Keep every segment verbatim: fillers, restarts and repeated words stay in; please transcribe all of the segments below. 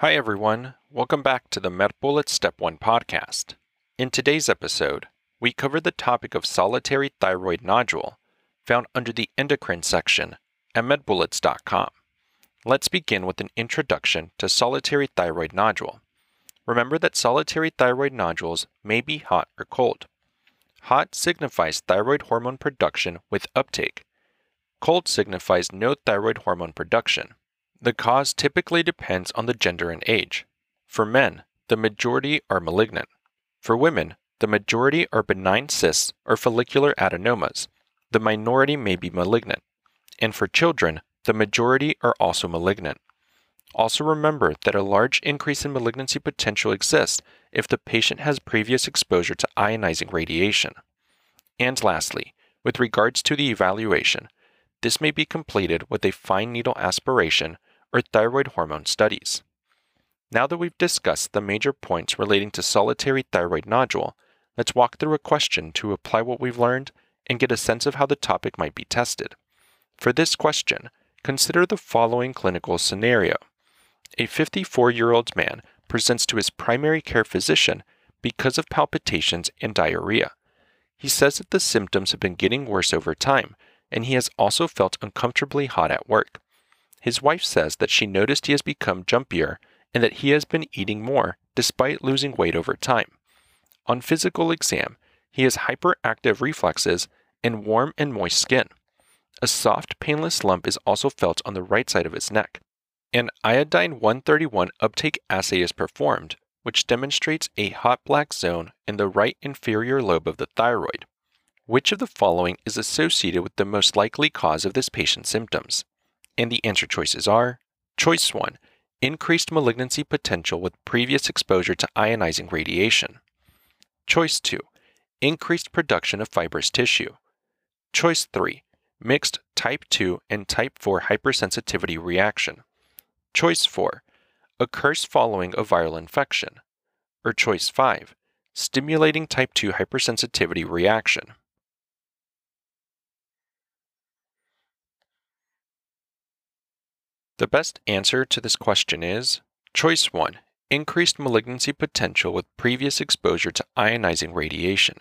Hi everyone, welcome back to the MedBullets Step one podcast. In today's episode, we cover the topic of solitary thyroid nodule, found under the endocrine section at med bullets dot com. Let's begin with an introduction to solitary thyroid nodule. Remember that solitary thyroid nodules may be hot or cold. Hot signifies thyroid hormone production with uptake. Cold signifies no thyroid hormone production. The cause typically depends on the gender and age. For men, the majority are malignant. For women, the majority are benign cysts or follicular adenomas. The minority may be malignant. And for children, the majority are also malignant. Also remember that a large increase in malignancy potential exists if the patient has previous exposure to ionizing radiation. And lastly, with regards to the evaluation, this may be completed with a fine needle aspiration or thyroid hormone studies. Now that we've discussed the major points relating to solitary thyroid nodule, let's walk through a question to apply what we've learned and get a sense of how the topic might be tested. For this question, consider the following clinical scenario. A fifty-four-year-old man presents to his primary care physician because of palpitations and diarrhea. He says that the symptoms have been getting worse over time, and he has also felt uncomfortably hot at work. His wife says that she noticed he has become jumpier and that he has been eating more despite losing weight over time. On physical exam, he has hyperactive reflexes and warm and moist skin. A soft, painless lump is also felt on the right side of his neck. An iodine one thirty-one uptake assay is performed, which demonstrates a hot black zone in the right inferior lobe of the thyroid. Which of the following is associated with the most likely cause of this patient's symptoms? And the answer choices are: Choice one, increased malignancy potential with previous exposure to ionizing radiation. Choice two, increased production of fibrous tissue. Choice three, mixed type two and type four hypersensitivity reaction. Choice four, occurs following a viral infection. Or choice five, stimulating type two hypersensitivity reaction. The best answer to this question is choice one, increased malignancy potential with previous exposure to ionizing radiation.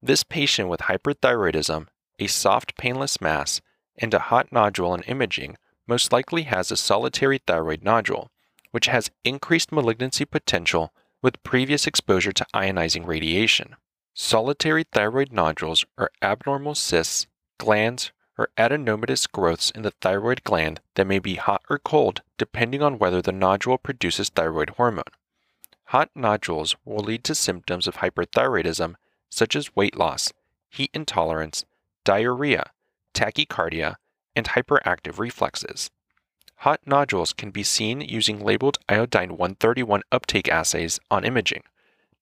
This patient with hyperthyroidism, a soft painless mass, and a hot nodule on imaging most likely has a solitary thyroid nodule, which has increased malignancy potential with previous exposure to ionizing radiation. Solitary thyroid nodules are abnormal cysts, glands, or adenomatous growths in the thyroid gland that may be hot or cold depending on whether the nodule produces thyroid hormone. Hot nodules will lead to symptoms of hyperthyroidism such as weight loss, heat intolerance, diarrhea, tachycardia, and hyperactive reflexes. Hot nodules can be seen using labeled iodine one thirty-one uptake assays on imaging.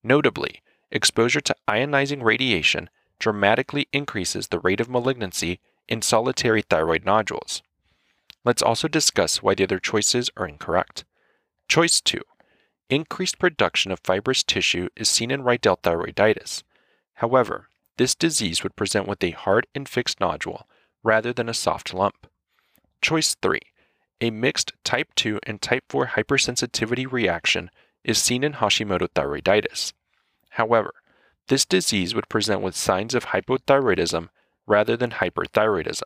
Notably, exposure to ionizing radiation dramatically increases the rate of malignancy in solitary thyroid nodules. Let's also discuss why the other choices are incorrect. Choice two, increased production of fibrous tissue is seen in rhinothyroiditis. However, this disease would present with a hard and fixed nodule rather than a soft lump. Choice three, a mixed type two and type four hypersensitivity reaction is seen in Hashimoto thyroiditis. However, this disease would present with signs of hypothyroidism rather than hyperthyroidism,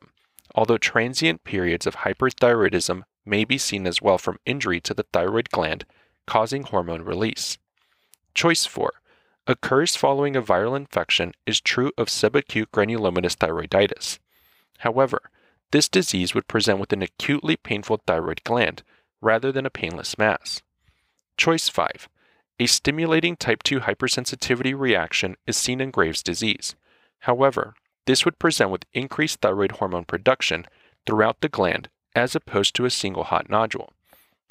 although transient periods of hyperthyroidism may be seen as well from injury to the thyroid gland, causing hormone release. Choice four, occurs following a viral infection is true of subacute granulomatous thyroiditis. However, this disease would present with an acutely painful thyroid gland rather than a painless mass. Choice five, a stimulating type two hypersensitivity reaction is seen in Graves' disease. However, this would present with increased thyroid hormone production throughout the gland as opposed to a single hot nodule.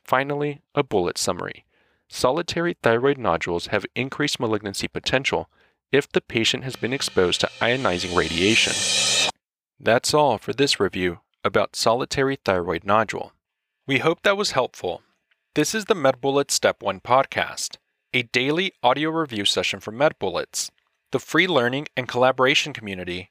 Finally, a bullet summary. Solitary thyroid nodules have increased malignancy potential if the patient has been exposed to ionizing radiation. That's all for this review about solitary thyroid nodule. We hope that was helpful. This is the MedBullets Step one podcast, a daily audio review session for MedBullets, the free learning and collaboration community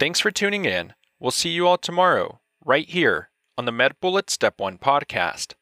Thanks for tuning in. We'll see you all tomorrow, right here on the MedBullets Step one podcast.